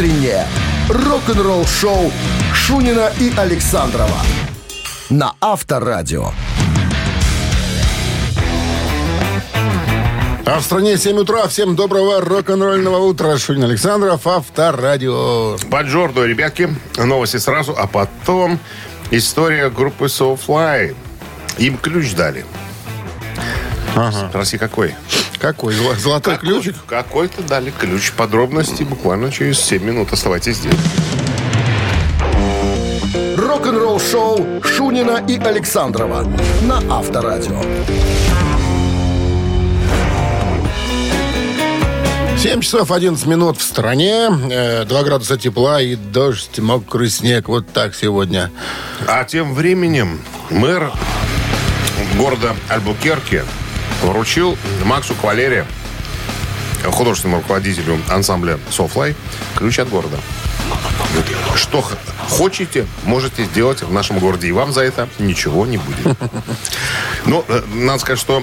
утреннее рок-н-ролл-шоу Шунина и Александрова на Авторадио. А в стране 7 утра. Всем доброго рок-н-ролльного утра. Шунин Александров, Авторадио. Бонжорно, ребятки. Новости сразу, а потом история группы Soulfly. Им ключ дали. Ага. Спроси, какой? Какой? Золотой ключик? Какой-то дали ключ. Подробности буквально через 7 минут. Оставайтесь здесь. Рок-н-ролл-шоу Шунина и Александрова на Авторадио. 7 часов 11 минут в стране, 2 градуса тепла и дождь, мокрый снег. Вот так сегодня. А тем временем мэр города Альбукерке вручил Максу Кавалере, художественному руководителю ансамбля Soulfly, ключ от города. Что хотите, можете сделать в нашем городе. И вам за это ничего не будет. Ну, надо сказать, что... У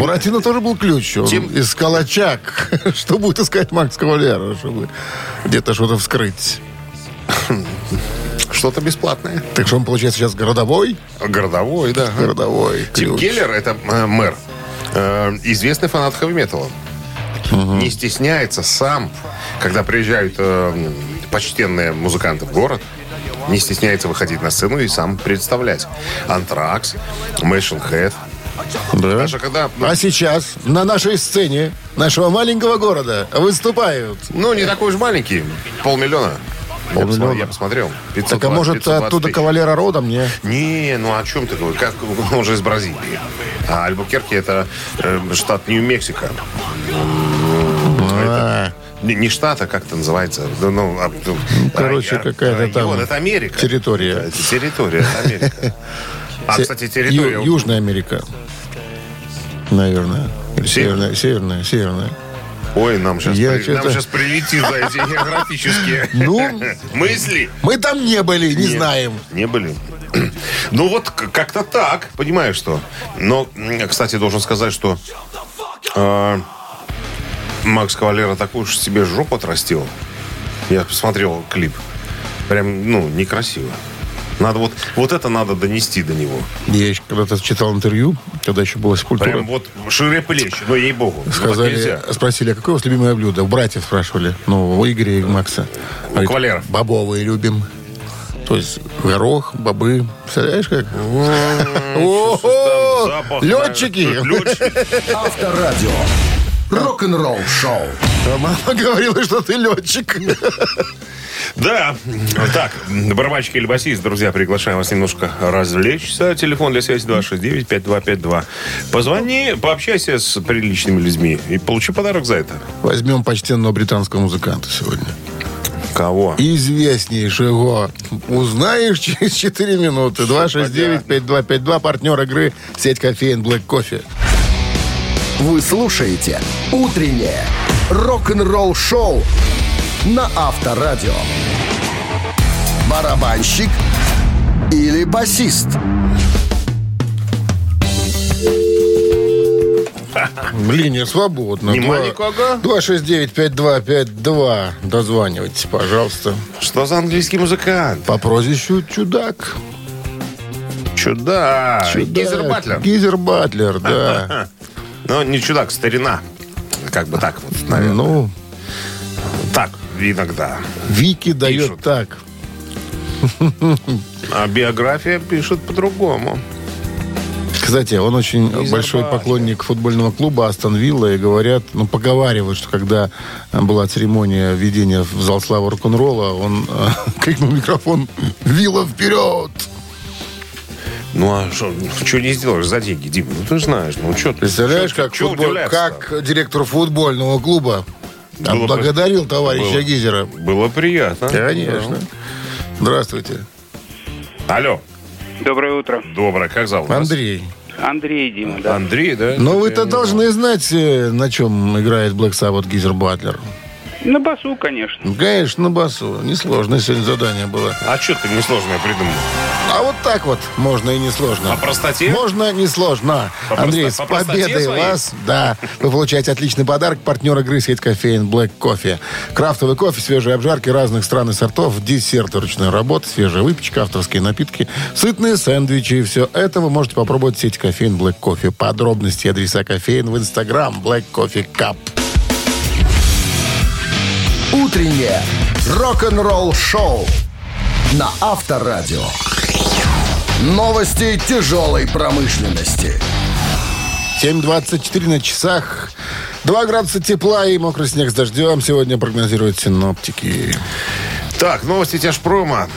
Буратино тоже был ключ. Из калачак. Что будет искать Макс Кавалера, чтобы где-то что-то вскрыть? Что-то бесплатное. Так что он, получается, сейчас городовой? Городовой, да. Городовой. Тим Геллер, это мэр, известный фанат хэви-металла. Не стесняется сам, когда приезжают почтенные музыканты в город, не стесняется выходить на сцену и сам представлять. Антракс, Мэшн Хэт. Да. Даже когда... А сейчас на нашей сцене нашего маленького города выступают. Ну, не такой уж маленький, 500 000. Я посмотрел. 520, так, а может, 520 оттуда Кавалера родом, не? Не, ну о чем ты говоришь? Как, он же из Бразилии. А Альбукерке — это штат Нью-Мексико. Не штат, а как это называется? Ну, короче, какая-то там... Район, это Америка. Территория. Территория, Америка. А, кстати, территория... Южная Америка. Наверное. Северная. Ой, нам сейчас прилетит за эти географические мысли. Мы там не были, не знаем. Не были. Ну вот как-то так, понимаешь, что. Но, кстати, должен сказать, что Макс Кавалера такую уж себе жопу отрастил. Я посмотрел клип. Прям, некрасиво. Надо вот это надо донести до него. Я еще когда-то читал интервью, когда еще была сепультура. Прям вот шире плечи, но ей-богу. Спросили, а какое у вас любимое блюдо? У братьев спрашивали, у Игоря и Макса. У Кавалера. Бобовые любим. То есть горох, бобы. Представляешь, как? О-о-о! Летчики! Авторадио. Рок-н-ролл шоу. Мама говорила, что ты летчик. Да. Так, барабанщик или басист, друзья, приглашаем вас немножко развлечься. Телефон для связи 269-5252. Позвони, пообщайся с приличными людьми и получи подарок за это. Возьмем почтенного британского музыканта сегодня. Кого? Известнейшего. Узнаешь через 4 минуты. 269-5252. Партнер игры — сеть кофеин Black Coffee. Вы слушаете «Утреннее рок-н-ролл-шоу» на Авторадио. Барабанщик или басист? Линия свободна. 269-5252. Дозванивайтесь, пожалуйста. Что за английский музыкант? По прозвищу Чудак. Чудак. Гизер Батлер. Гизер Батлер, да. Ну, не чудак, старина. Как бы так вот, наверное. Ну, так иногда. Вики пишут. Дает так. А биография пишет по-другому. Кстати, он очень большой поклонник футбольного клуба «Астон Вилла». И говорят, поговаривают, что когда была церемония введения в зал славы рок-н-ролла, он крикнул в микрофон: «Вилла, вперед!» Ну, а что не сделаешь за деньги, Дима? Ну, ты знаешь, что ты... Представляешь, как директор футбольного клуба отблагодарил товарища Гизера. Было приятно. Конечно. Здравствуйте. Алло. Доброе утро. Доброе. Как зовут вас? Андрей. Андрей, Дима, да. Андрей, да? Но вы-то должны знать, на чем играет Black Sabbath Гизер Батлер. На басу, конечно. Конечно, на басу. Несложное сегодня задание было. А что ты несложное придумал? А вот так вот можно и несложно. По простоте? Можно несложно. Андрей, с победой вас. Да. Вы получаете отличный подарок. Партнер игры сеть кофеин Black Coffee. Крафтовый кофе, свежие обжарки разных стран и сортов, десерты ручной работы, свежая выпечка, авторские напитки, сытные сэндвичи. И все это вы можете попробовать в сети кофеин Black Coffee. Подробности и адреса кофеин в Instagram Black Coffee Cup. Утреннее рок-н-ролл-шоу на Авторадио. Новости тяжелой промышленности. 7:24 на часах. 2 градуса тепла и мокрый снег с дождем сегодня прогнозируют синоптики. Так, новости тяжпрома.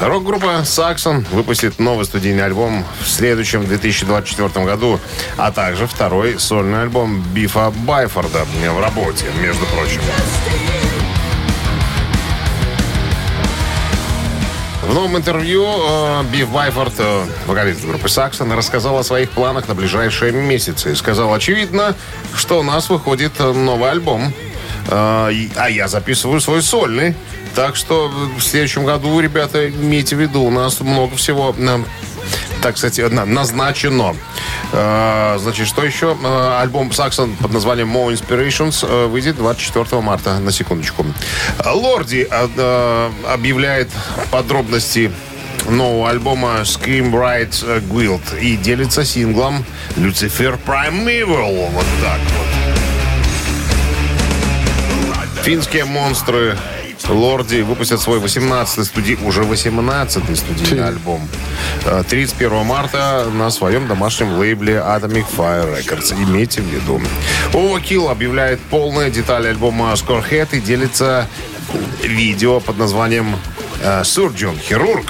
Рок-группа Saxon выпустит новый студийный альбом в следующем 2024 году, а также второй сольный альбом Бифа Байфорда в работе, между прочим. В новом интервью Би Вайфорд, вокалист группы Saxon, рассказал о своих планах на ближайшие месяцы. Сказал, очевидно, что у нас выходит новый альбом, а я записываю свой сольный. Так что в следующем году, ребята, имейте в виду, у нас много всего, так сказать, назначено. Значит, что еще? Альбом Saxon под названием Mo' Inspirations выйдет 24 марта. На секундочку. Лорди объявляет подробности нового альбома Scream, Ride, Guilt и делится синглом Lucifer Prime Evil. Вот так вот. Финские монстры Лорди выпустят свой 18-й студийный альбом 31 марта на своем домашнем лейбле Atomic Fire Records. Имейте в виду. О'Кил объявляет полные детали альбома Scorehead и делится видео под названием «Сурджон Хирург».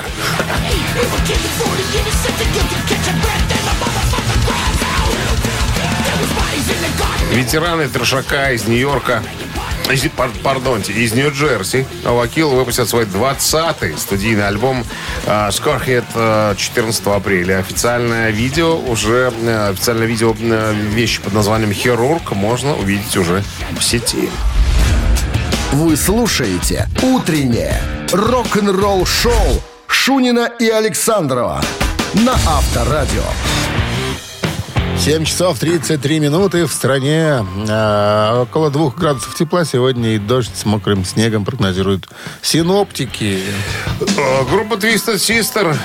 Ветераны трешака из Нью-Йорка из Нью-Джерси Avalokil выпустят свой 20-й студийный альбом Scorehead 14 апреля. Официальное видео вещи под названием «Хирург» можно увидеть уже в сети. Вы слушаете «Утреннее рок-н-ролл-шоу» Шунина и Александрова на Авторадио. 7:33 в стране. Около 2 градусов тепла сегодня и дождь с мокрым снегом прогнозируют синоптики. Группа Twisted Sister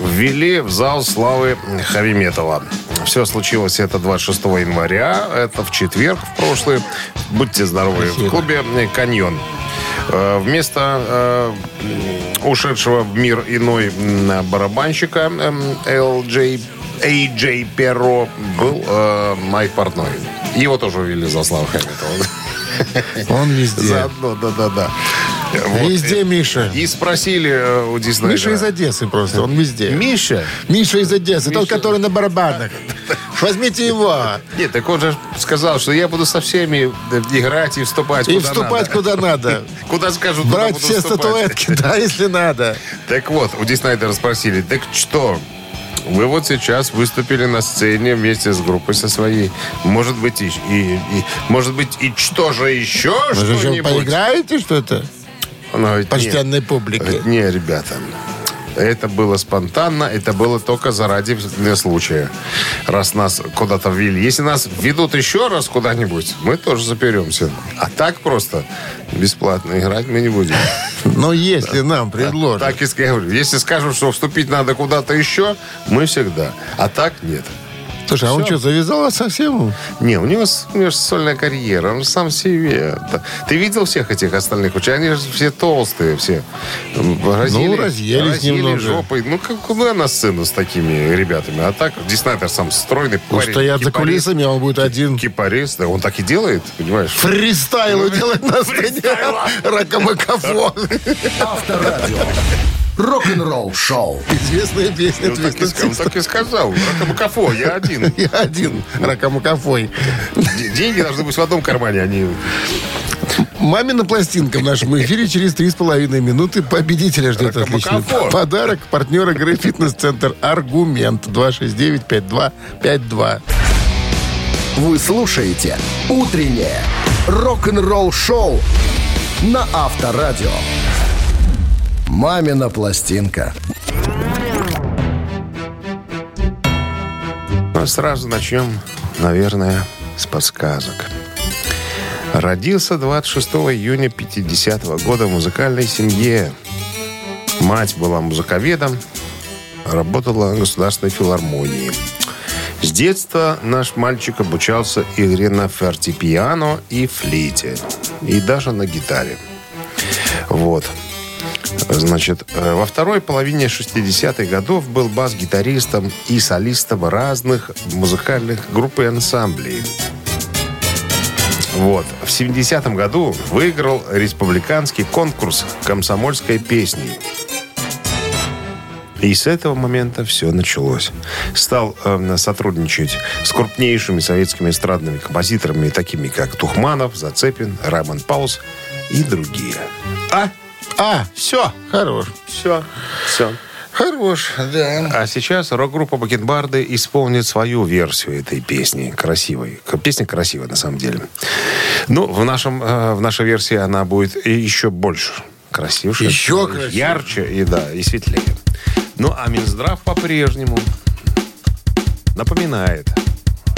ввели в зал славы хэви-металла. Все случилось это 26 января. Это в четверг, в прошлый. Будьте здоровы. Спасибо. В клубе «Каньон». Вместо ушедшего в мир иной барабанщика AJ Перро был Майк Портной. Его тоже увели за славу Хэмилтона. Он везде. Заодно, да. Вот. Везде Миша. И спросили у Диснея. Миша из Одессы просто, он везде. Миша из Одессы, тот, который на барабанах. Возьмите его. Нет, так он же сказал, что я буду со всеми играть и вступать куда надо. Куда скажут, туда буду вступать. Брать все статуэтки, да, если надо. Так вот, у Диснея спросили, так что... Вы вот сейчас выступили на сцене вместе с группой со своей. Может быть, и что же еще? Вы что-нибудь? Вы поиграете что-то? Почтенной публике. Не, ребята, это было спонтанно, это было только заради случая. Раз нас куда-то ввели. Если нас ведут еще раз куда-нибудь, мы тоже заперемся. А так просто бесплатно играть мы не будем. Но если нам предложат... Так и скажу. Если скажут, что вступить надо куда-то еще, мы всегда. А так нет. Слушай, а он что, завязал совсем? Не, у него сольная карьера, он сам себе. Ты видел всех этих остальных? Они же все толстые, все. Разъелись немного. Жопой. Куда на сцену с такими ребятами? А так, Диснейтер сам стройный. Стоят за кулисами, а он будет один. Кипарис, да, он так и делает, понимаешь? Фристайл делает на сцене. Ракомакафон. Авторадио. Рок-н-ролл шоу. Известная песня. Так и сказал. Ракомакафо, я один. Я один, ракомакафой. Деньги должны быть в одном кармане, они... Мамина пластинка в нашем эфире через 3,5 минуты. Победителя ждет отличный подарок. Партнер игры «Фитнес-центр Аргумент». 269-5252. Вы слушаете «Утреннее рок-н-ролл шоу» на Авторадио. «Мамина пластинка». Ну, сразу начнем, наверное, с подсказок. Родился 26 июня 50-го года в музыкальной семье. Мать была музыковедом, работала в Государственной филармонии. С детства наш мальчик обучался игре на фортепиано и флейте. И даже на гитаре. Вот. Значит, во второй половине 60-х годов был бас-гитаристом и солистом разных музыкальных групп и ансамблей. Вот. В 70-м году выиграл республиканский конкурс комсомольской песни. И с этого момента все началось. Стал сотрудничать с крупнейшими советскими эстрадными композиторами, такими как Тухманов, Зацепин, Раймон Паулс и другие. Все. Хорош. Все. Хорош, да. А сейчас рок-группа «Бакенбарды» исполнит свою версию этой песни. Красивой. Песня красивая, на самом деле. Ну, в нашей версии она будет еще больше красивше. Еще красивее. Ярче и светлее. Ну, а Минздрав по-прежнему напоминает,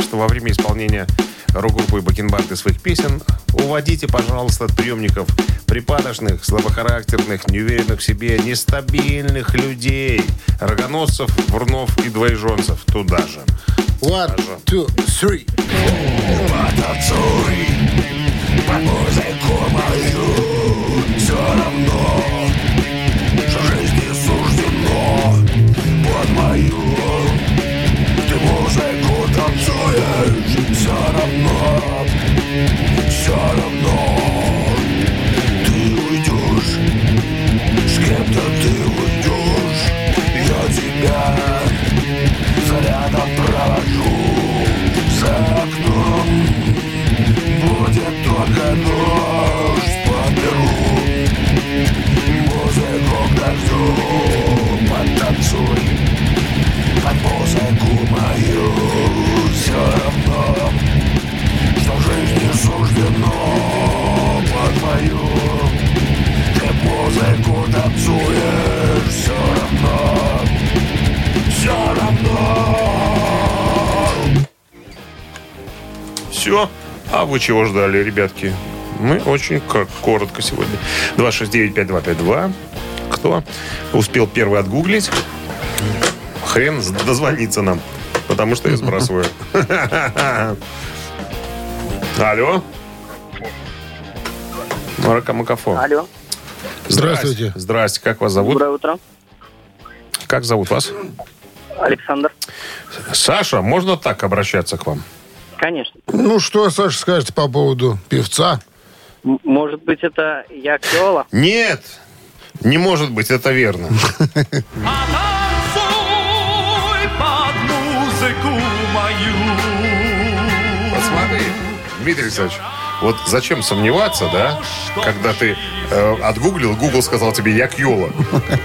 что во время исполнения рок-группы «Бакенбарды» своих песен уводите, пожалуйста, от приемников припадочных, слабохарактерных, неуверенных в себе, нестабильных людей, рогоносцев, врунов и двоежонцев туда же. 1, 2, 3. Потанцуй под музыку мою, все равно, что жизни суждено под мою. Ты музыку танцуешь, все равно, ты уйдешь, с кем-то ты уйдешь, я тебя зарядом провожу, за окном будет только дождь, подберу музыку к дождю, подтанцуй под музыку мою, все равно, что жизни суждено под мою. Ты музыку танцуешь, все равно, все равно. Все. А вы чего ждали, ребятки? Мы очень коротко сегодня. 269-5252. Кто успел первый отгуглить? Хрен дозвонится нам, потому что я сбрасываю. Алло. Ракамакафон. Алло. Здравствуйте. Здрасте. Как вас зовут? Доброе утро. Как зовут вас? Александр. Саша, можно так обращаться к вам? Конечно. Ну, что, Саша, скажете по поводу певца? Может быть, это я Кёла? Нет, не может быть, это верно. Дмитрий Александрович, вот зачем сомневаться, да, когда ты отгуглил, Google сказал тебе «Я Кьола».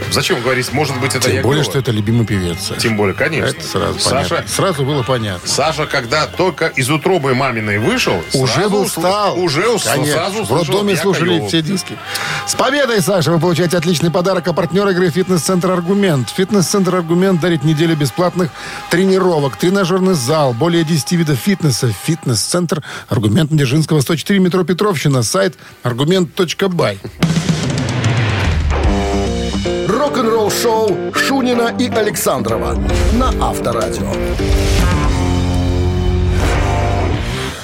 Зачем говорить, может быть, это «Я Кьола». Тем более, что это любимый певец. Саша. Тем более, конечно. Это сразу Саша, понятно. Сразу было понятно. Саша, когда только из утробы маминой вышел, уже устал. Уже устал. Сразу в роддоме слушали Кьолу. Все диски. С победой, Саша! Вы получаете отличный подарок от партнера игры «Фитнес-центр Аргумент». «Фитнес-центр Аргумент» дарит неделю бесплатных тренировок, тренажерный зал, более 10 видов фитнеса. «Фитнес-центр Аргумент». Дзержинского, 104, метро Петровщина. Сайт argument.by. Рок-н-ролл шоу Шунина и Александрова на Авторадио.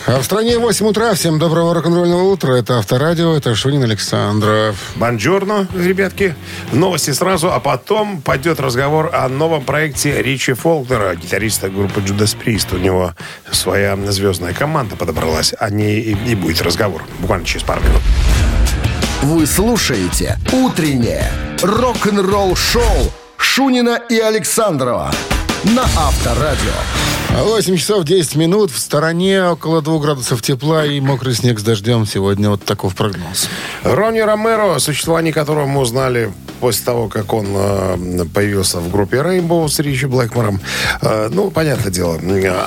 А в стране 8 утра. Всем доброго рок-н-ролльного утра. Это Авторадио, это Шунин, Александров. Бонджорно, ребятки. Новости сразу, а потом пойдет разговор о новом проекте Ричи Фолкнера, гитариста группы Judas Priest. У него своя звездная команда подобралась. О ней и будет разговор. Буквально через пару минут. Вы слушаете «Утреннее рок-н-ролл-шоу» Шунина и Александрова на Авторадио. 8 часов 10 минут. В стороне около 2 градусов тепла и мокрый снег с дождем. Сегодня вот такой прогноз. Ронни Ромеро, существование которого мы узнали после того, как он появился в группе Rainbow с Ричи Блэкмором. Ну, понятное дело, о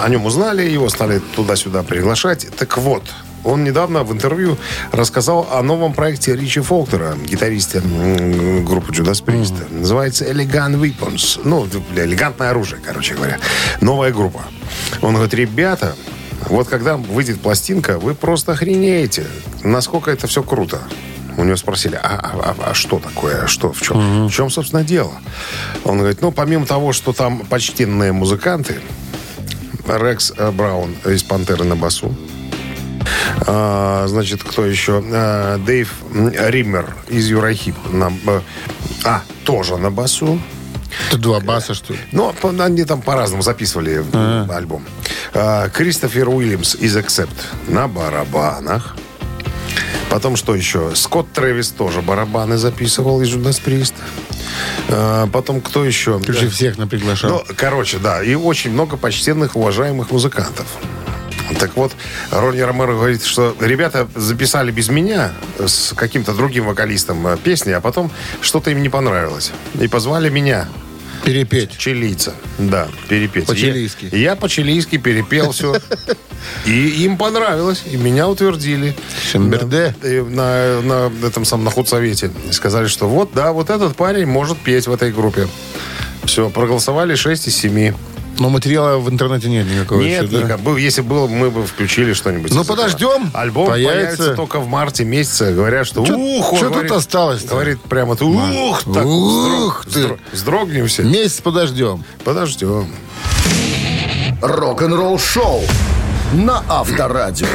нем узнали, его стали туда-сюда приглашать. Так вот, Он недавно в интервью рассказал о новом проекте Ричи Фолкнера, гитариста группы Judas Priest. Называется Elegant Weapons. Ну, элегантное оружие, короче говоря. Новая группа. Он говорит, ребята, вот когда выйдет пластинка, вы просто охренеете, насколько это все круто. У него спросили, а что такое, что, в чем, в чем, собственно, дело? Он говорит, ну, помимо того, что там почтенные музыканты, Рекс Браун из «Пантеры» на басу, значит, кто еще? Дэйв Риммер из «Юрахип» на... тоже на басу. Это два баса, что ли? Ну, они там по-разному записывали альбом. Кристофер Уильямс из «Accept» на барабанах. Потом что еще? Скотт Трэвис тоже барабаны записывал из Judas Priest. Потом кто еще? Ты же всех наприглашал. Ну, короче, да. И очень много почтенных, уважаемых музыкантов. Так вот, Ронни Ромеро говорит, что ребята записали без меня с каким-то другим вокалистом песни, а потом что-то им не понравилось. И позвали меня. Перепеть. Чилийца. Да, перепеть. По-чилийски. Я по-чилийски перепел все. И им понравилось. И меня утвердили. Шемберде. На этом самом, на худсовете. Сказали, что вот, да, вот этот парень может петь в этой группе. Все, проголосовали 6 из 7. Но материала в интернете нет никакого. Нет, еще, да? Если было, мы бы включили что-нибудь. Ну, подождем. Альбом появится только в марте месяце. Говорят, что ух, что тут осталось-то? Говорит, прямо ух, так ух, ты. Вздрогнемся. Месяц подождем. Подождем. Рок-н-ролл шоу на Авторадио.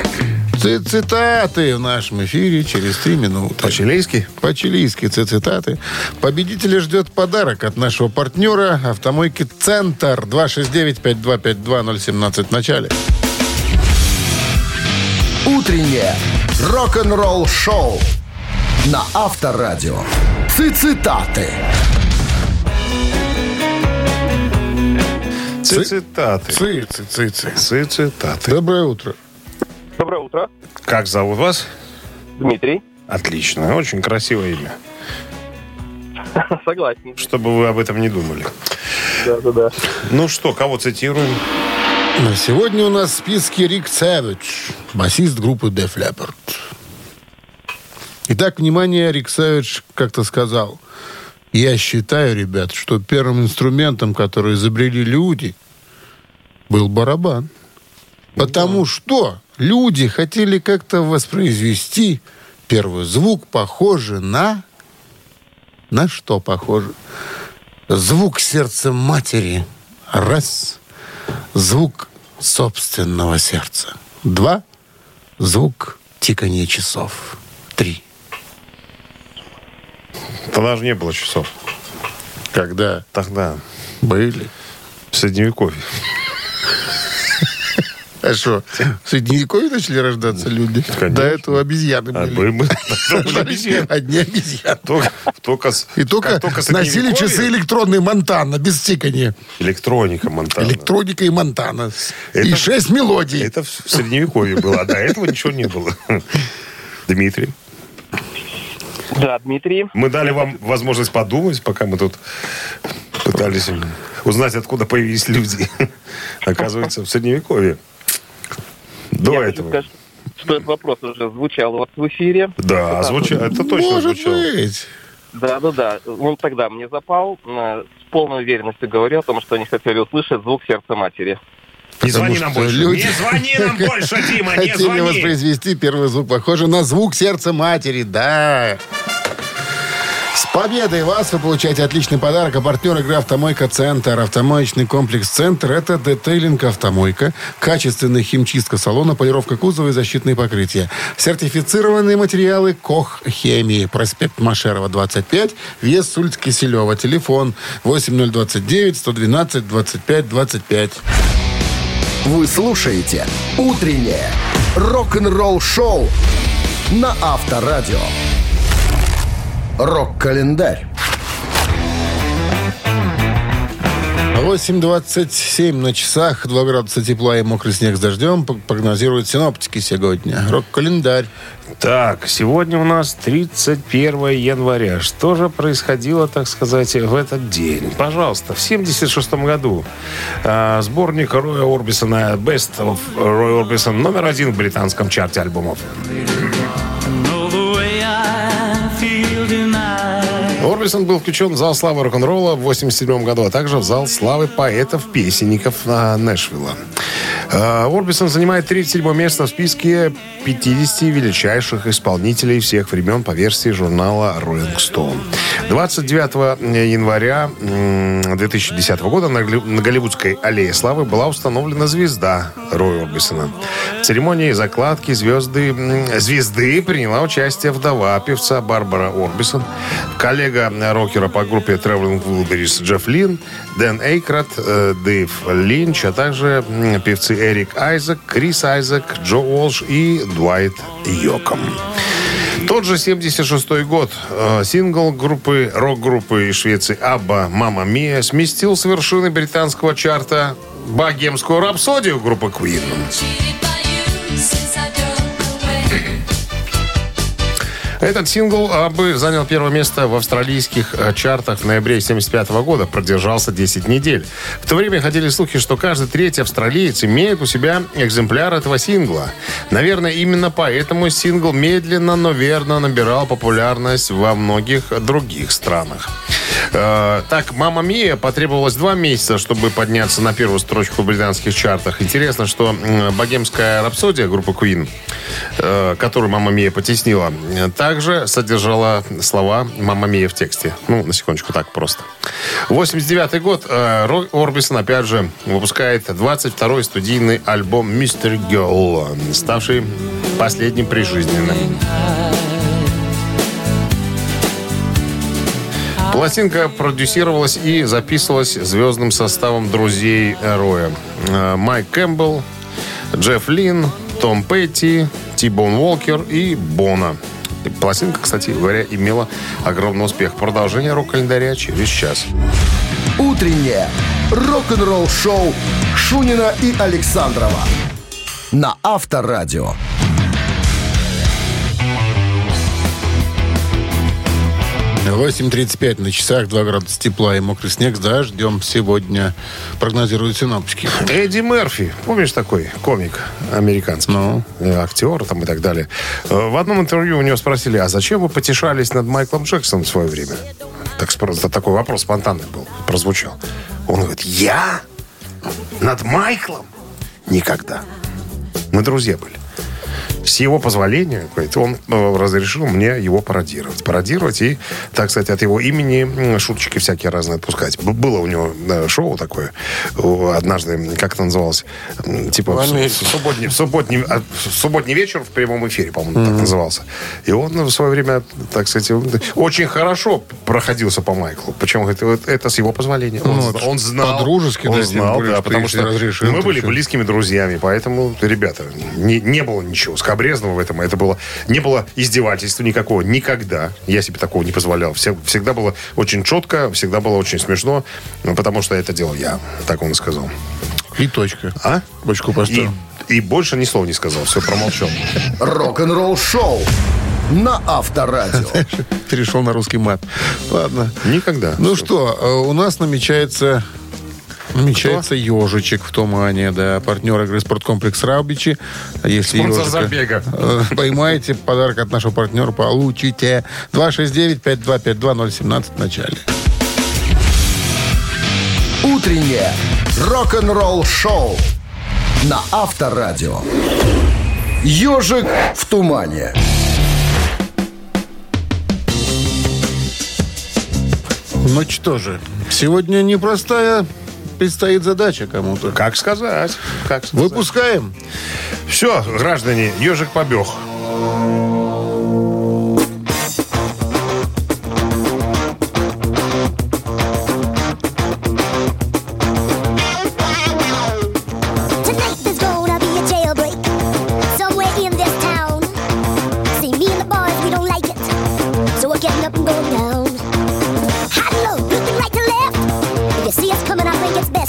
Цитаты в нашем эфире через 3 минуты. По-чилийски? По-чилийски цитаты. Победителя ждет подарок от нашего партнера автомойки «Центр». 269-5252-017 в начале. Утреннее рок-н-ролл шоу на Авторадио. Цитаты. Цитаты. Цитаты. Доброе утро. Доброе утро. Как зовут вас? Дмитрий. Отлично. Очень красивое имя. Согласен. Чтобы вы об этом не думали. Да. Ну что, кого цитируем? Сегодня у нас в списке Рик Савич, басист группы Def Leppard. Итак, внимание, Рик Савич как-то сказал. Я считаю, ребят, что первым инструментом, который изобрели люди, был барабан. Потому что люди хотели как-то воспроизвести первый звук, похожий на... На что похоже? Звук сердца матери. Раз. Звук собственного сердца. Два. Звук тикания часов. Три. Тогда же не было часов. Когда? Тогда. Были. В Средневековье. А что, в Средневековье начали рождаться люди? Конечно. До этого обезьяны были. Одни обезьяны. Только носили часы электронные Монтана, без тикания. Электроника Монтана. Электроника и Монтана. И 6 мелодий. Это в Средневековье было, а до этого ничего не было. Дмитрий. Да, Дмитрий. Мы дали вам возможность подумать, пока мы тут пытались узнать, откуда появились люди. Оказывается, в Средневековье. До этого. Хочу сказать, что этот вопрос уже звучал у вас в эфире. Да, это точно может звучало. Быть. Да. Он тогда мне запал. С полной уверенностью говорил о том, что они хотели услышать звук сердца матери. Не звони нам больше. Не звони нам больше, Дима, не звони. Хотели воспроизвести первый звук, похожий на звук сердца матери, да. С победой вас! Вы получаете отличный подарок. А партнер игры «Автомойка Центр». Автомоечный комплекс «Центр» — это детейлинг «Автомойка», качественная химчистка салона, полировка кузова и защитные покрытия. Сертифицированные материалы «Коххемии». Проспект Машерова, 25, въезд с улицы Киселева. Телефон 8029-112-25-25. Вы слушаете «Утреннее рок-н-ролл-шоу» на Авторадио. Рок-календарь. 8.27 на часах, 2 градуса тепла и мокрый снег с дождем прогнозируют синоптики сегодня. Рок-календарь. Так, сегодня у нас 31 января. Что же происходило, так сказать, в этот день? Пожалуйста, в 76-м году сборник Роя Орбисона «Best of Roy Orbison» номер один в британском чарте альбомов. Орбисон был включен в зал славы рок-н-ролла в 1987 году, а также в зал славы поэтов-песенников Нэшвилла. Орбисон занимает 37 место в списке 50 величайших исполнителей всех времен по версии журнала Rolling Stone. 29 января 2010 года на Голливудской аллее славы была установлена звезда Роя Орбисона. В церемонии закладки звезды приняла участие вдова певца Барбара Орбисон, коллега рокера по группе Traveling Wilburys Джефф Лин, Дэн Эйкратт, Дэйв Линч, а также певцы Эрик Айзек, Крис Айзек, Джо Уолш и Дуайт Йоком. Тот же 76-й год сингл группы, рок-группы из Швеции «Абба» «Мама Мия» сместил с вершины британского чарта богемскую рапсодию группы Queen. Этот сингл «Аббы» занял первое место в австралийских чартах в ноябре 1975 года. Продержался 10 недель. В то время ходили слухи, что каждый третий австралиец имеет у себя экземпляр этого сингла. Наверное, именно поэтому сингл медленно, но верно набирал популярность во многих других странах. Так, «Мама Мия» потребовалось 2 месяца, чтобы подняться на первую строчку в британских чартах. Интересно, что богемская рапсодия группы Queen, которую «Мама Мия» потеснила, также содержала слова «Мама Мия» в тексте. Ну, на секундочку, так просто. 89-й год. Рой Орбисон, опять же, выпускает 22-й студийный альбом «Mr. Girl», ставший последним прижизненным. Пластинка продюсировалась и записывалась звездным составом друзей Роя. Майк Кэмпбелл, Джефф Лин, Том Петти, Ти-Бон Уолкер и Бона. Пластинка, кстати говоря, имела огромный успех. Продолжение рок-календаря через час. Утреннее рок-н-ролл-шоу Шунина и Александрова на Авторадио. 8.35 на часах, 2 градуса тепла и мокрый снег. Дождем сегодня, прогнозируют синоптики. Эдди Мерфи, помнишь такой комик американский? Ну. Актер там и так далее. В одном интервью у него спросили, а зачем вы потешались над Майклом Джексоном в свое время? Так, такой вопрос спонтанный был, прозвучал. Он говорит, я над Майклом? Никогда. Мы друзья были. С его позволения, говорит, он разрешил мне его пародировать. Пародировать и, так сказать, от его имени шуточки всякие разные отпускать. Было у него шоу такое однажды, как это называлось? Типа в субботний вечер в прямом эфире, по-моему, так назывался. И он в свое время, так сказать, очень хорошо проходился по Майклу. Причем это с его позволения. Он знал. По-дружески. Он знал, да, потому что мы были близкими друзьями. Поэтому, ребята, не было ничего сказать. Обрезанного в этом. Это было... Не было издевательства никакого. Никогда. Я себе такого не позволял. Всегда было очень четко, всегда было очень смешно, потому что это делал я. Так он и сказал. И точка. А? Точку поставил. И больше ни слова не сказал. Все, промолчал. Рок-н-ролл шоу на Авторадио. Перешел на русский мат. Ладно. Никогда. Ну что, у нас намечается... Намечается ежичек в тумане, да. Партнер игры «Спорткомплекс Раубичи». Если спонсор забега поймаете, подарок от нашего партнера получите. 269-5252-017 в начале. Утреннее рок-н-ролл шоу на Авторадио. Ежик в тумане. Сегодня непростая... Предстоит задача кому-то. Как сказать. Выпускаем. Все, граждане, ежик побег. It's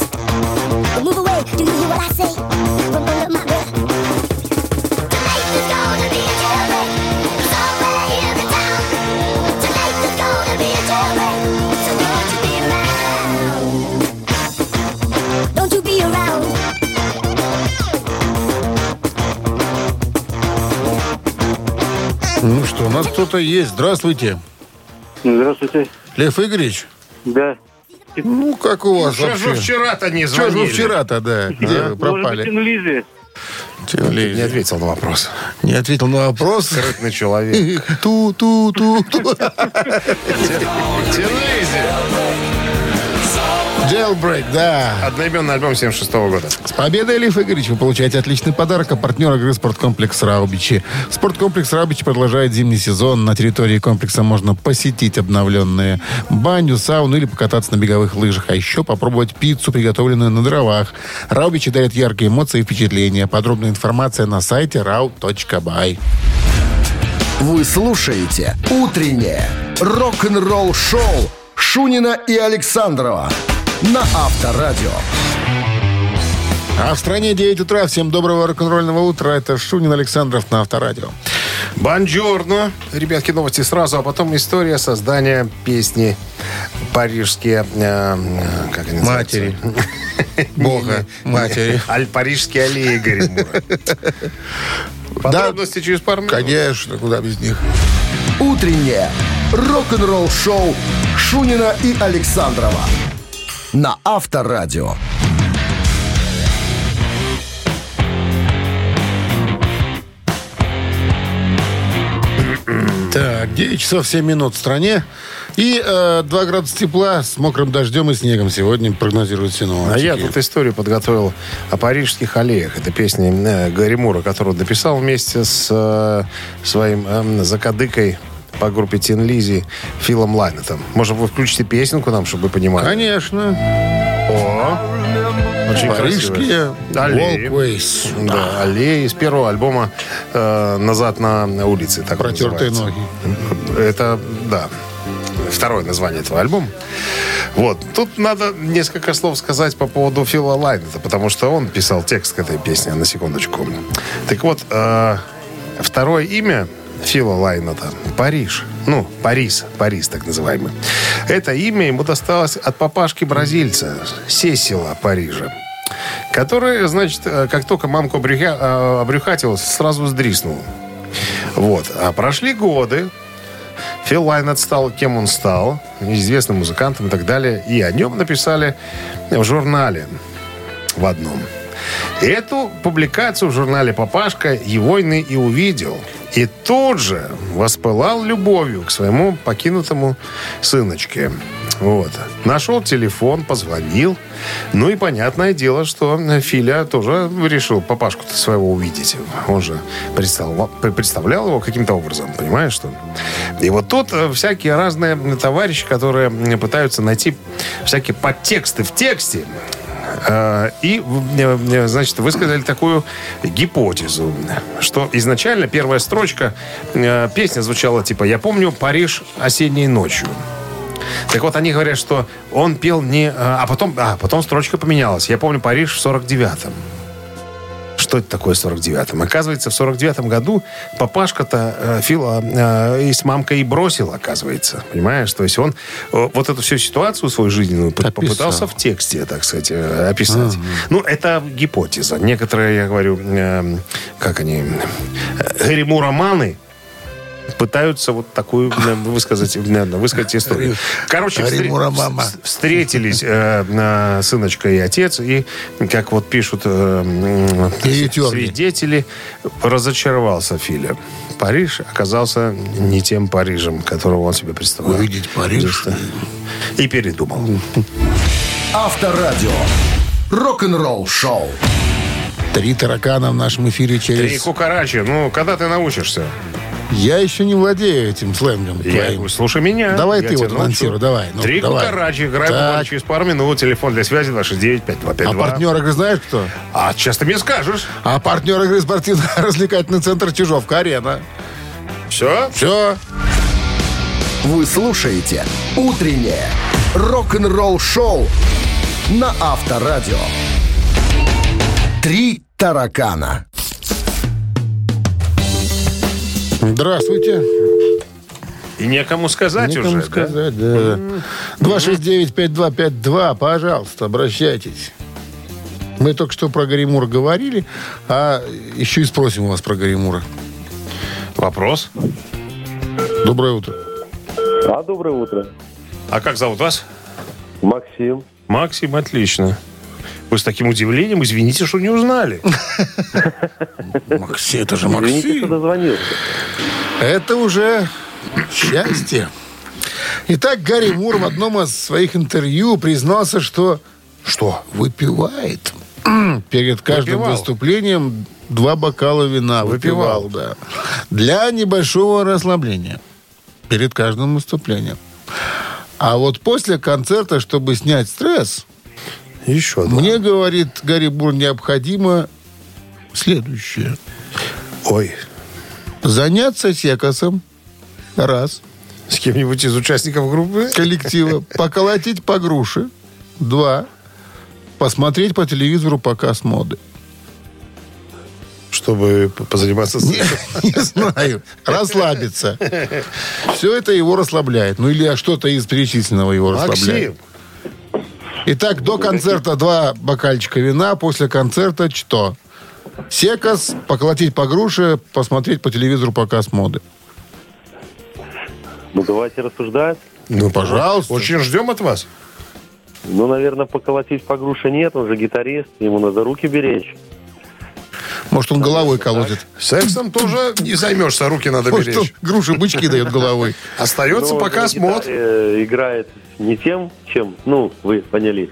нас кто-то есть. Здравствуйте. Здравствуйте. Лев Игоревич? Да. Ну, как у вас вообще? Что же вчера-то не звонили? Что же вчера-то, да? Где вы пропали? Может, не ответил на вопрос. Не ответил на вопрос. Скрытный человек. Ту-ту-ту-ту. Jailbreak, да. Одноименный альбом 76-го года. С победой, Лев Игоревич, вы получаете отличный подарок от партнера игры «Спорткомплекс Раубичи». Спорткомплекс Раубичи продолжает зимний сезон. На территории комплекса можно посетить обновленные баню, сауну или покататься на беговых лыжах. А еще попробовать пиццу, приготовленную на дровах. Раубичи дарит яркие эмоции и впечатления. Подробная информация на сайте rau.by. Вы слушаете «Утреннее рок-н-ролл-шоу» Шунина и Александрова на Авторадио. А в стране 9 утра. Всем доброго рок-н-ролльного утра. Это Шунин, Александров на Авторадио. Бонжорно. Ребятки, новости сразу, а потом история создания песни «Парижские...» как они матери. Бога матери. «Парижские аллеи» Гэри Мура. Подробности через пару минут. Конечно, куда без них. Утреннее рок-н-ролл-шоу Шунина и Александрова на Авторадио. 9 часов 7 минут в стране. И 2 градуса тепла с мокрым дождем и снегом сегодня прогнозируют синоптики. А я тут историю подготовил о парижских аллеях. Это песня Гэри Мура, которую написал вместе с своим закадыкой по группе Тин Лизи Филом Лайнетом. Может, вы включите песенку нам, чтобы вы понимали? Конечно. Очень парижские аллеи. Да, аллеи из первого альбома «Назад на улице». Так «Протертые ноги». Это, да, второе название этого альбома. Вот. Тут надо несколько слов сказать по поводу Фила Лайнета, потому что он писал текст к этой песне, на секундочку. Так вот, второе имя Фила Лайнета — Париж. Ну, Парис так называемый. Это имя ему досталось от папашки-бразильца Сесила Парижа, который, значит, как только мамку обрюхатил, сразу сдриснул. Вот. А прошли годы. Фил Лайнет стал кем он стал, известным музыкантом и так далее. И о нем написали в журнале в одном. Эту публикацию в журнале «Папашка» Егойный и увидел. И тут же воспылал любовью к своему покинутому сыночке. Вот. Нашел телефон, позвонил. Ну и понятное дело, что Филя тоже решил папашку-то своего увидеть. Он же представлял его каким-то образом, понимаешь, что? И вот тут всякие разные товарищи, которые пытаются найти всякие подтексты в тексте. И, значит, высказали такую гипотезу, что изначально первая строчка песни звучала типа «Я помню Париж осенней ночью». Так вот, они говорят, что он пел не... А потом строчка поменялась. «Я помню Париж в 49-м». Что это такое в 49-м? Оказывается, в 49-м году папашка-то Фила и с мамкой и бросил, оказывается. Понимаешь? То есть он вот эту всю ситуацию свою жизненную попытался в тексте, так сказать, описать. Ну, это гипотеза. Некоторые, я говорю, как они, Гэри Мур-романы пытаются вот такую высказать историю. Короче, встретились сыночка и отец, и, как вот пишут свидетели, разочаровался Филя. Париж оказался не тем Парижем, которого он себе представлял. Увидеть Париж. И передумал. Авторадио. Рок-н-ролл шоу. 3 таракана в нашем эфире через... 3 кукарачи. Ну, когда ты научишься? Я еще не владею этим сленгом. Слушай меня. Давай ты его анонсируй, давай. Ну, 3 кукарачи, играем через пару минут. Телефон для связи 269-5252. А партнер игры знаешь кто? А сейчас ты мне скажешь. А партнер игры — спортивно-развлекательный центр «Чижовка-Арена». Все? Все. Вы слушаете «Утреннее рок-н-ролл-шоу» на Авторадио. 3 таракана. Здравствуйте. И некому сказать уже, да? 269-5252, пожалуйста, обращайтесь. Мы только что про Гэри Мура говорили, а еще и спросим у вас про Гэри Мура. Вопрос? Доброе утро. Доброе утро. А как зовут вас? Максим. Максим, отлично. Вы с таким удивлением, извините, что не узнали. Максим, это же Максим. Извините, что дозвонился. Это уже счастье. Итак, Гэри Мур в одном из своих интервью признался, что выпивает. Перед каждым выступлением 2 бокала вина выпивал, да. Для небольшого расслабления. Перед каждым выступлением. А вот после концерта, чтобы снять стресс, еще мне, говорит Гэри Мур, необходимо следующее. Заняться сексом. Раз. С кем-нибудь из участников группы? Коллектива. Поколотить по груши. 2. Посмотреть по телевизору показ моды. Чтобы позаниматься с ним. Не знаю. Расслабиться. Все это его расслабляет. Ну или что-то из перечисленного его расслабляет. Итак, до концерта 2 бокальчика вина. После концерта что? Секас, поколотить по груше, посмотреть по телевизору показ моды. Ну, давайте рассуждать. Ну, пожалуйста. Очень ждем от вас. Ну, наверное, поколотить по груше нет. Он же гитарист, ему надо руки беречь. Может, он головой колотит. Сексом тоже не займешься, руки надо беречь. Может, груши бычки дает головой. Остается пока смот. Играет не тем, чем... Ну, вы поняли.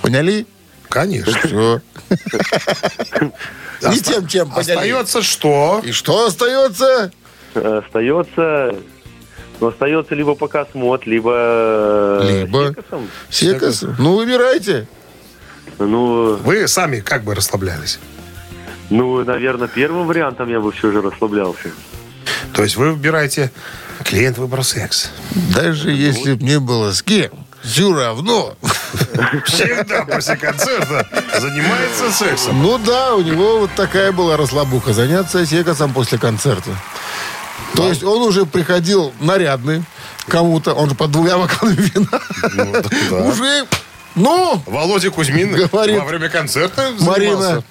Поняли? Конечно. Не тем, чем поняли. Остается что? И что остается? Остается либо пока смот, либо секасом. Секасом? Ну, выбирайте. Ну, вы сами как бы расслаблялись? Ну, наверное, первым вариантом я бы все же расслаблялся. То есть вы выбираете клиент выбрал секс. Даже если бы не было с кем, все равно. Всегда после концерта занимается сексом. Ну да, у него вот такая была расслабуха. Заняться сексом после концерта. То есть он уже приходил нарядный кому-то. Он же под 2 бокалами вина. Ну, да, да. Уже, Володя Кузьмин говорит, во время концерта занимался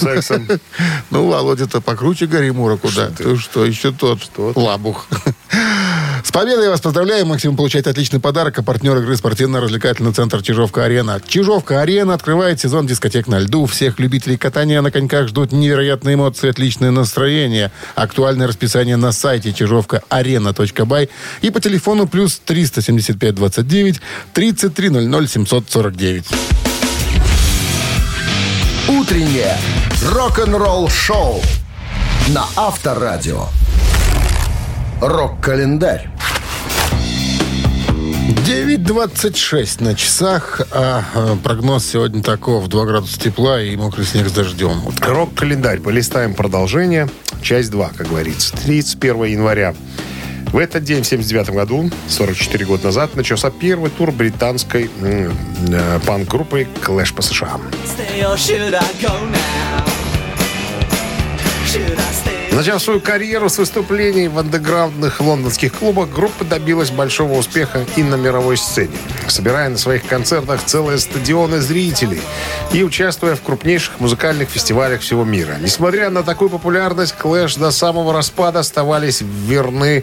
сексом. Ну, Володя-то покруче Гэри Мура куда. Ты что, еще тот лабух. С победой вас поздравляем. Максим получает отличный подарок. А партнер игры спортивно-развлекательный центр «Чижовка-арена». «Чижовка-арена» открывает сезон дискотек на льду. Всех любителей катания на коньках ждут невероятные эмоции, отличное настроение. Актуальное расписание на сайте чижовка-арена.бай и по телефону +375 29 33 00 749. Утреннее рок-н-ролл-шоу на Авторадио. Рок-календарь. 9:26 на часах, а прогноз сегодня таков. 2 градуса тепла и мокрый снег с дождем. Рок-календарь. Полистаем продолжение. Часть 2, как говорится. 31 января. В этот день, в 1979 году, 44 года назад, начался первый тур британской панк-группы Clash по США. Начав свою карьеру с выступлений в андеграундных лондонских клубах, группа добилась большого успеха и на мировой сцене, собирая на своих концертах целые стадионы зрителей и участвуя в крупнейших музыкальных фестивалях всего мира. Несмотря на такую популярность, Clash до самого распада оставались верны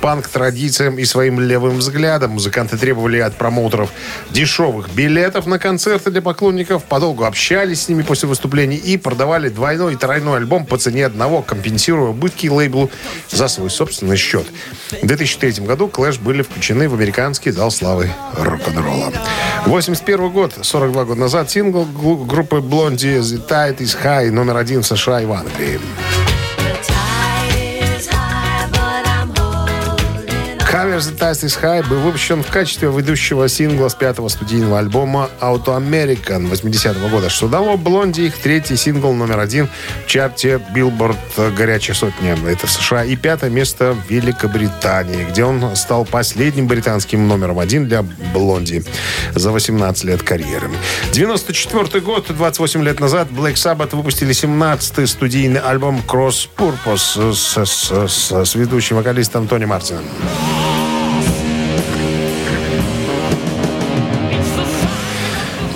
панк-традициям и своим левым взглядом. Музыканты требовали от промоутеров дешевых билетов на концерты для поклонников, подолгу общались с ними после выступлений и продавали двойной и тройной альбом по цене одного, компенсируя убытки лейблу за свой собственный счет. В 2003 году Clash были включены в американский зал славы рок-н-ролла. 1981 год, 42 года назад, сингл группы Blondie «The Tide is High» номер 1 в США и в Англии. Cover «The Tide is High» был выпущен в качестве ведущего сингла с 5-го студийного альбома «Auto American» 80-го года, что дало Blondie их 3-й сингл номер 1 в чарте Billboard «Горячая сотня». Это в США. И 5-е место в Великобритании, где он стал последним британским номером 1 для Blondie за 18 лет карьеры. 94-й год, 28 лет назад, Black Sabbath выпустили 17-й студийный альбом «Cross Purpose» с ведущим вокалистом Тони Мартином.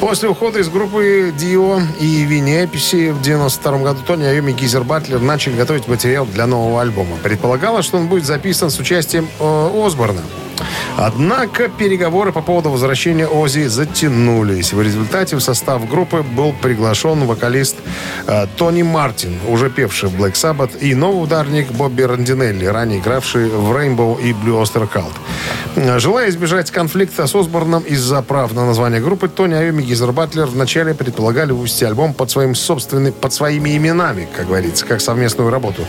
После ухода из группы Дио и Винни Эписи в 1992 году Тони Айоми и Гизер Батлер начали готовить материал для нового альбома. Предполагалось, что он будет записан с участием Осборна. Однако переговоры по поводу возвращения Оззи затянулись. В результате в состав группы был приглашен вокалист Тони Мартин, уже певший в Black Sabbath, и новый ударник Бобби Рандинелли, ранее игравший в Rainbow и Blue Oyster Cult. Желая избежать конфликта с Осборном из-за прав на название группы, Тони Айоми и Гизер Батлер вначале предполагали выпустить альбом под своими именами, как говорится, как совместную работу.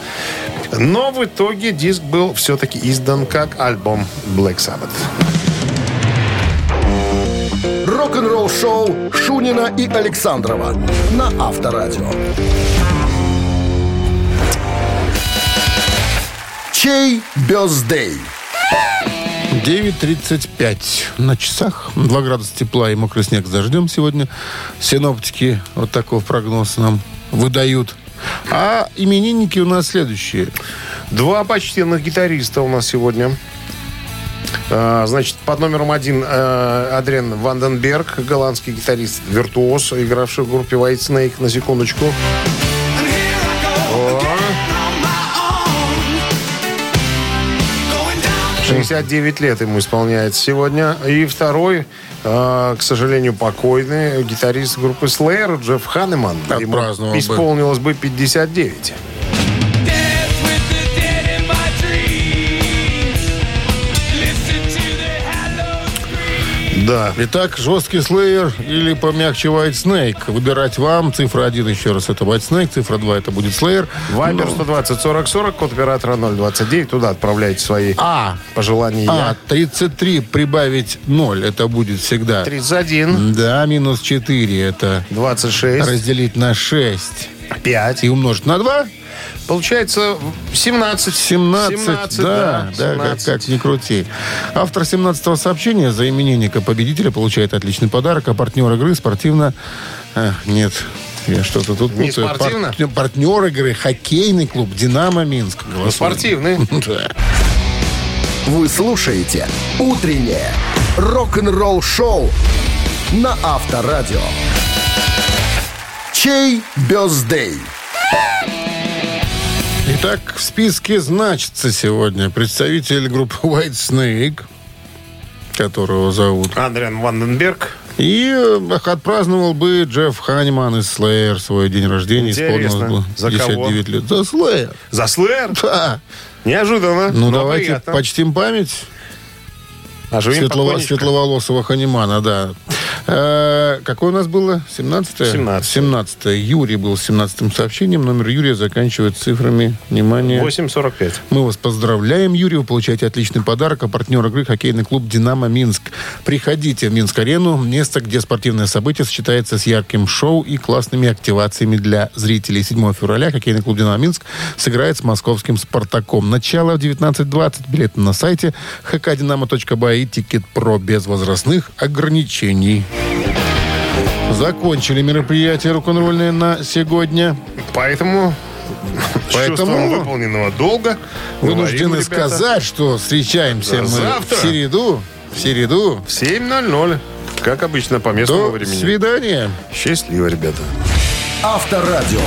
Но в итоге диск был все-таки издан как альбом Black Sabbath. Рок-н-ролл шоу Шунина и Александрова на Авторадио. Чей бёздей? 9:35 на часах. 2 градуса тепла и мокрый снег с дождем сегодня. Синоптики вот такой прогноз нам выдают. А именинники у нас следующие. 2 почтенных гитариста у нас сегодня. Значит, под номером 1 Адриан Ванденберг, голландский гитарист, виртуоз, игравший в группе White Snake, на секундочку. О. 69 лет ему исполняется сегодня. И второй, к сожалению, покойный гитарист группы Slayer Джефф Ханнеман. Ему исполнилось бы 59. Да. Итак, жесткий Slayer или помягче White Snake. Выбирать вам. Цифра 1 еще раз это White Snake, цифра 2 это будет Slayer. Вайбер 120-40-40, код оператора 029. Туда отправляйте свои пожелания. 33 прибавить 0, это будет всегда 31. Да, минус 4 это 26. Разделить на 6. 5. И умножить на 2. Получается 17. 17, да. 17. Да, как ни крути. Автор 17-го сообщения за именинника победителя получает отличный подарок, а партнер игры спортивно... Нет, я что-то тут не путаю. Спортивно? Партнер игры хоккейный клуб «Динамо Минск». Не спортивный. Вы слушаете «Утреннее рок-н-ролл-шоу» на Авторадио. Чей бёздей? Итак, в списке значится сегодня представитель группы White Snake, которого зовут Адриан Ванденберг. И отпраздновал бы Джефф Ханнеман из Slayer свой день рождения. Интересно, за кого? 59 лет. За Slayer. За Slayer? Да. Неожиданно, ну, давайте приятно. Почтим память. Светловолосого Ханнемана, да. Какое у нас было? 17-е? 17-е. Юрий был с 17-м сообщением. Номер Юрия заканчивает цифрами. Внимание. 8:45. Мы вас поздравляем, Юрий. Вы получаете отличный подарок. А партнер игры хоккейный клуб «Динамо Минск». Приходите в Минск-арену. Место, где спортивное событие сочетается с ярким шоу и классными активациями для зрителей. 7 февраля хоккейный клуб «Динамо Минск» сыграет с московским «Спартаком». Начало в 19:20. Билеты на сайте hkdinamo.by и «Тикет.Про» без возрастных ограничений. Закончили мероприятие рок-н-ролльное на сегодня. Поэтому с чувством выполненного долга вынуждены сказать, что встречаемся завтра. Мы в середу. В 7:00. Как обычно, по местному времени. До свидания. Счастливо, ребята. Авторадио.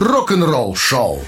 Рок-н-ролл шоу.